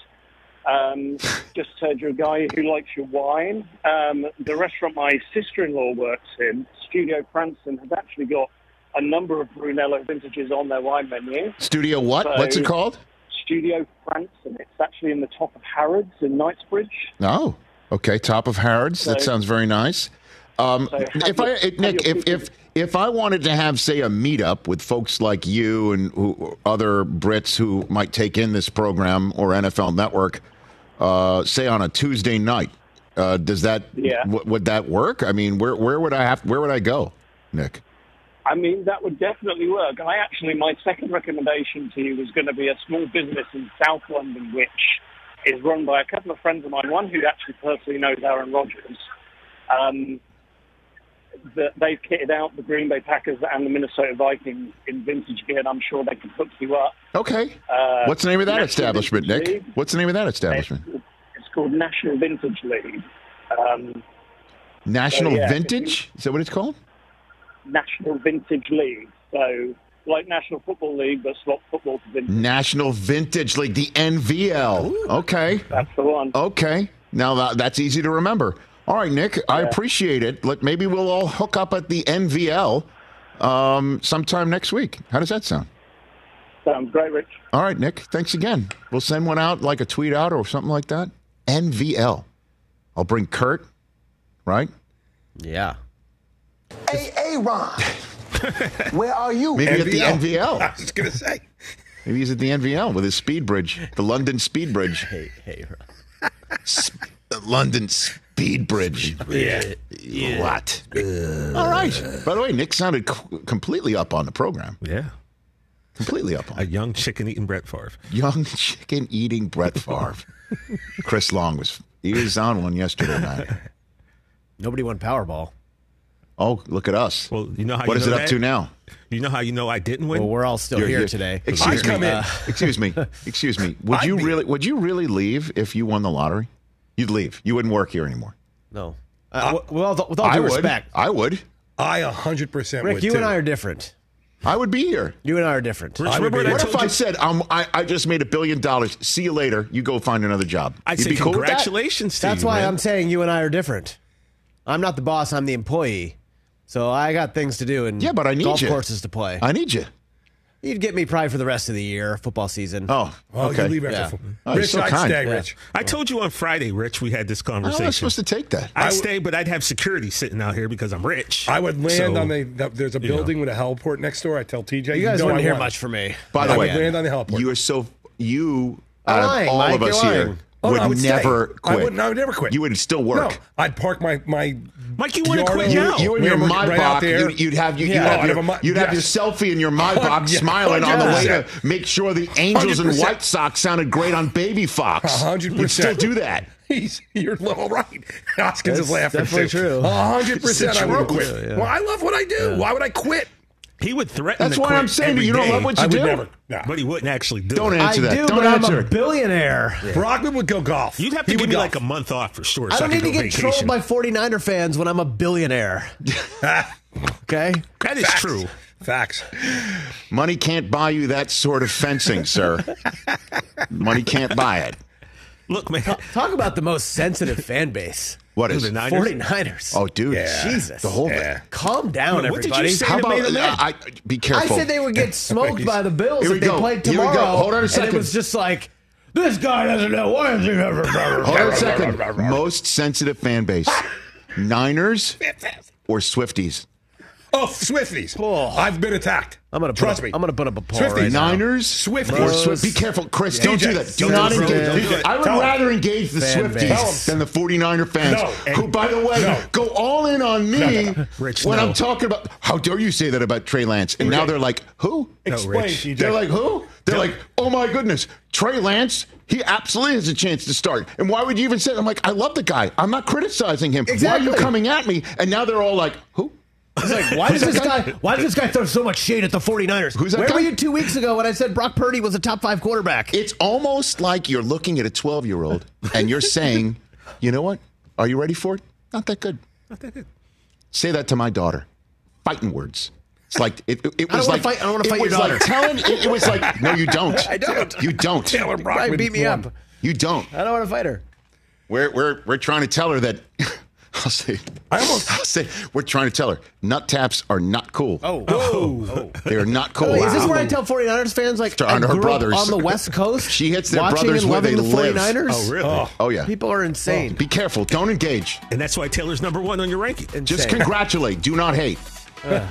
Um, just heard you're a guy who likes your wine. Um, the restaurant my sister-in-law works in, Studio Cranston, has actually got a number of Brunello vintages on their wine menu. Studio what? So, what's it called? Studio Cranston. It's actually in the top of Harrods in Knightsbridge. Oh, okay, top of Harrods. So, that sounds very nice. Um, so if your, I, it, Nick, if, if if I wanted to have, say, a meetup with folks like you and who, other Brits who might take in this program or N F L Network, uh, say on a Tuesday night, uh, does that yeah. w- would that work? I mean, where where would I have where would I go, Nick? I mean, that would definitely work. I actually, my second recommendation to you was going to be a small business in South London, which is run by a couple of friends of mine, one who actually personally knows Aaron Rodgers. Um, the, they've kitted out the Green Bay Packers and the Minnesota Vikings in vintage gear, and I'm sure they can hook you up. Okay. Uh, What's the name of that National establishment, Vintage Nick? League. What's the name of that establishment? It's, it's called National Vintage League. Um, National so, yeah, Vintage? Is that what it's called? National Vintage League. So, like National Football League, but swap football to vintage. National Vintage League, the N V L. Ooh, okay. That's the one. Okay. Now, that's easy to remember. All right, Nick, yeah. I appreciate it. Let, maybe we'll all hook up at the N V L um, sometime next week. How does that sound? Sounds great, Rich. All right, Nick, thanks again. We'll send one out, like a tweet out or something like that. N V L. I'll bring Kurt, right? Yeah. Hey, hey, Ron, where are you? Maybe N V L. At the N V L. I was going to say. Maybe he's at the N V L with his speed bridge, the London speed bridge. Hey, hey, Ron. Sp- the London speed bridge. Speed bridge. Yeah. What? Yeah. Uh, All right. By the way, Nick sounded c- completely up on the program. Yeah. Completely up on it. A young chicken-eating Brett Favre. Young chicken-eating Brett Favre. Chris Long was, he was on one yesterday night. Nobody won Powerball. Oh, look at us. Well, you know how what you is know it up that? to now? You know how you know I didn't win? Well, we're all still You're, here today. Excuse me. Uh, excuse me. Excuse me. Would I'd you be... really would you really leave if you won the lottery? You'd leave. You wouldn't work here anymore. No. Uh, I, well, with all due I respect. Would. I would. I one hundred percent Rick, would, you too. and I are different. I would be here. You and I are different. Rich, I would be what if I you? said, um, I, I just made a billion dollars. See you later. You go find another job. I'd You'd say be cool congratulations with that? to That's you, why man. I'm saying you and I are different. I'm not the boss. I'm the employee. So I got things to do and yeah, but I need golf you. courses to play. I need you. You'd get me probably for the rest of the year, football season. Oh, okay. Oh, you leave after yeah. football. Oh, Rich, so I'd kind. stay, yeah. Rich. I told you on Friday, Rich, we had this conversation. I was supposed to take that. I'd w- stay, but I'd have security sitting out here because I'm rich. I would land so, on the, the, there's a building know. with a heliport next door. I tell T J, you, you guys wouldn't hear want. much from me. By the I way, would land on the heliport. You are so, you, out lying, of all Mike, of us here. Lying. Oh, would, no, I would never stay. quit. I would, I would never quit. You would still work. No, I'd park my my. Mike, you wouldn't quit now. You, you your my right box. You'd, you'd have you. You'd yeah, have, your, my, you'd yes. have your selfie in your my box, yeah, smiling on the way to make sure the Angels one hundred percent and White Sox sounded great on Baby Fox. Hundred percent. You'd still do that. He's, you're all right. Hoskins is laughing. Definitely too. true. Hundred percent. I would quit. Yeah, yeah. Well, I love what I do. Yeah. Why would I quit? He would threaten. That's why I'm saying that you don't love what you I do. Would never, nah. But he wouldn't actually do don't it. Don't answer that. I do, don't but answer. I'm a billionaire. Yeah. Brockman would go golf. You'd have to he give me golf. like a month off for sure. I don't so need I to get vacation. trolled by 49er fans when I'm a billionaire. Okay? That is Facts. true. Facts. Money can't buy you that sort of fencing, sir. Money can't buy it. Look, man. Talk, talk about the most sensitive fan base. What is it? The forty-niners. Oh, dude. Yeah. Jesus. The whole yeah. thing. Calm down, Wait, what everybody. What did you say How about, uh, I, be careful. I said they would get smoked by the Bills if go. they played tomorrow. Here we go. Hold on a second. And it was just like, this guy doesn't know. Why is he ever? Hold on a second. Most sensitive fan base. Niners or Swifties? Oh, Swifties. Oh. I've been attacked. I'm gonna Trust up, me. I'm going to put up a poll Swifties. Right Niners? Now. Swifties. Or Swift. Be careful, Chris. Yeah. Don't D Js. Do that. Do not engage. D Js. I would Tell rather them. Engage the Fan Swifties base. Than the 49er fans, no. who, by the way, no. go all in on me no, no. Rich, when no. I'm talking about, how dare you say that about Trey Lance? And okay. now they're like, who? No, Explain. Rich. They're like, who? They're Tell like, oh, my goodness, Trey Lance? He absolutely has a chance to start. And why would you even say that? I'm like, I love the guy. I'm not criticizing him. Exactly. Why are you coming at me? And now they're all like, who? It's like, why does this guy? guy why does this guy throw so much shade at the 49ers? Who's that Where guy? were you two weeks ago when I said Brock Purdy was a top five quarterback? It's almost like you're looking at a twelve-year-old and you're saying, you know what? Are you ready for it? Not that good. Not that good. Say that to my daughter. Fighting words. It's like it, it, it was like fight, I don't want to fight your daughter. Like telling, it, it was like no, you don't. I don't. You don't. Taylor Brock beat me up. You don't. I don't want to fight her. We're we're we're trying to tell her that. I'll say, I almost, I'll say, we're trying to tell her, nut taps are not cool. Oh. oh. They are not cool. Wow. Is this where I tell 49ers fans, like, I grew her brothers. Up on the West Coast? She hits their brothers where they the live. forty-niners? Oh, really? Oh. oh, yeah. People are insane. Oh. Be careful. Don't engage. And that's why Taylor's number one on your ranking. Insane. Just congratulate. Do not hate. Uh.